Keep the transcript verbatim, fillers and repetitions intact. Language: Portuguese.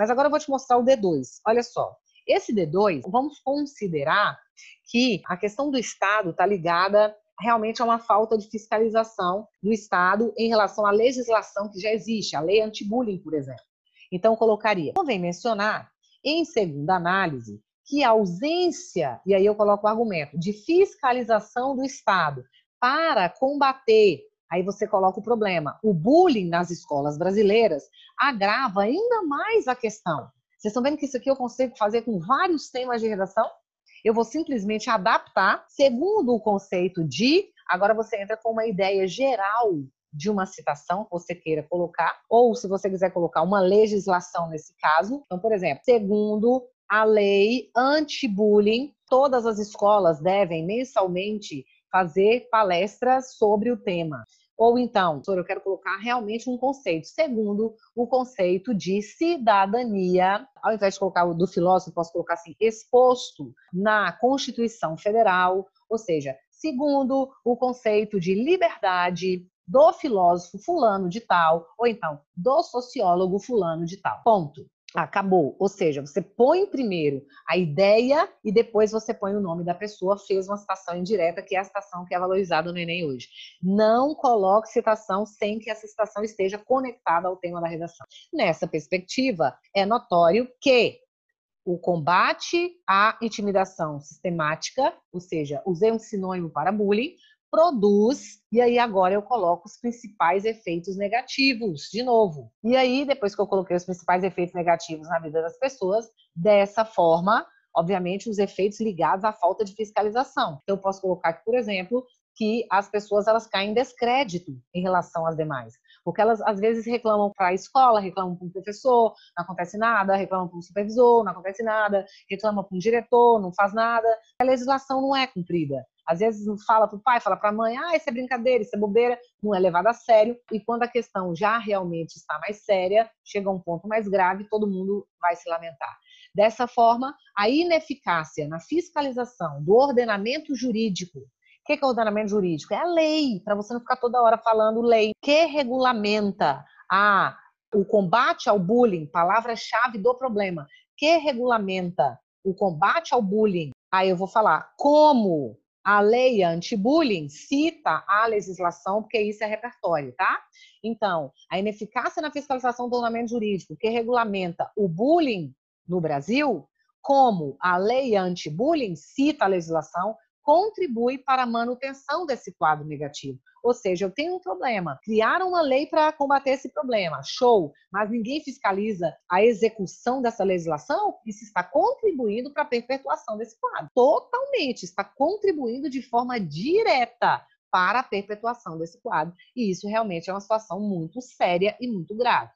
Mas agora eu vou te mostrar o D dois. Olha só. Esse D dois, vamos considerar que a questão do Estado está ligada realmente a uma falta de fiscalização do Estado em relação à legislação que já existe, a lei anti-bullying, por exemplo. Então, colocaria, convém mencionar, em segunda análise, que a ausência, e aí eu coloco o argumento, de fiscalização do Estado para combater, aí você coloca o problema, o bullying nas escolas brasileiras agrava ainda mais a questão. Vocês estão vendo que isso aqui eu consigo fazer com vários temas de redação? Eu vou simplesmente adaptar segundo o conceito de... Agora você entra com uma ideia geral de uma citação que você queira colocar, ou se você quiser colocar uma legislação nesse caso. Então, por exemplo, segundo a lei anti-bullying, todas as escolas devem mensalmente fazer palestras sobre o tema. Ou então, professor, eu quero colocar realmente um conceito, segundo o conceito de cidadania. Ao invés de colocar o do filósofo, posso colocar assim, exposto na Constituição Federal, ou seja, segundo o conceito de liberdade do filósofo fulano de tal, ou então do sociólogo fulano de tal. Ponto. Acabou. Ou seja, você põe primeiro a ideia e depois você põe o nome da pessoa, fez uma citação indireta, que é a citação que é valorizada no Enem hoje. Não coloque citação sem que essa citação esteja conectada ao tema da redação. Nessa perspectiva, é notório que o combate à intimidação sistemática, ou seja, usei um sinônimo para bullying, produz, e aí agora eu coloco os principais efeitos negativos, de novo. E aí, depois que eu coloquei os principais efeitos negativos na vida das pessoas, dessa forma, obviamente, os efeitos ligados à falta de fiscalização. Então, eu posso colocar aqui, por exemplo, que as pessoas elas caem em descrédito em relação às demais. Porque elas, às vezes, reclamam para a escola, reclamam para o professor, não acontece nada, reclamam para o supervisor, não acontece nada, reclamam para o diretor, não faz nada. A legislação não é cumprida. Às vezes fala para o pai, fala para a mãe, ah, isso é brincadeira, isso é bobeira, não é levado a sério. E quando a questão já realmente está mais séria, chega a um ponto mais grave, todo mundo vai se lamentar. Dessa forma, a ineficácia na fiscalização do ordenamento jurídico. O que é o ordenamento jurídico? É a lei, para você não ficar toda hora falando lei. Que regulamenta a, o combate ao bullying, palavra-chave do problema. Que regulamenta o combate ao bullying? Aí eu vou falar como... A lei anti-bullying cita a legislação, porque isso é repertório, tá? Então, a ineficácia na fiscalização do ordenamento jurídico, que regulamenta o bullying no Brasil, como a lei anti-bullying cita a legislação, contribui para a manutenção desse quadro negativo. Ou seja, eu tenho um problema, criaram uma lei para combater esse problema, show, mas ninguém fiscaliza a execução dessa legislação, isso está contribuindo para a perpetuação desse quadro. Totalmente, está contribuindo de forma direta para a perpetuação desse quadro. E isso realmente é uma situação muito séria e muito grave.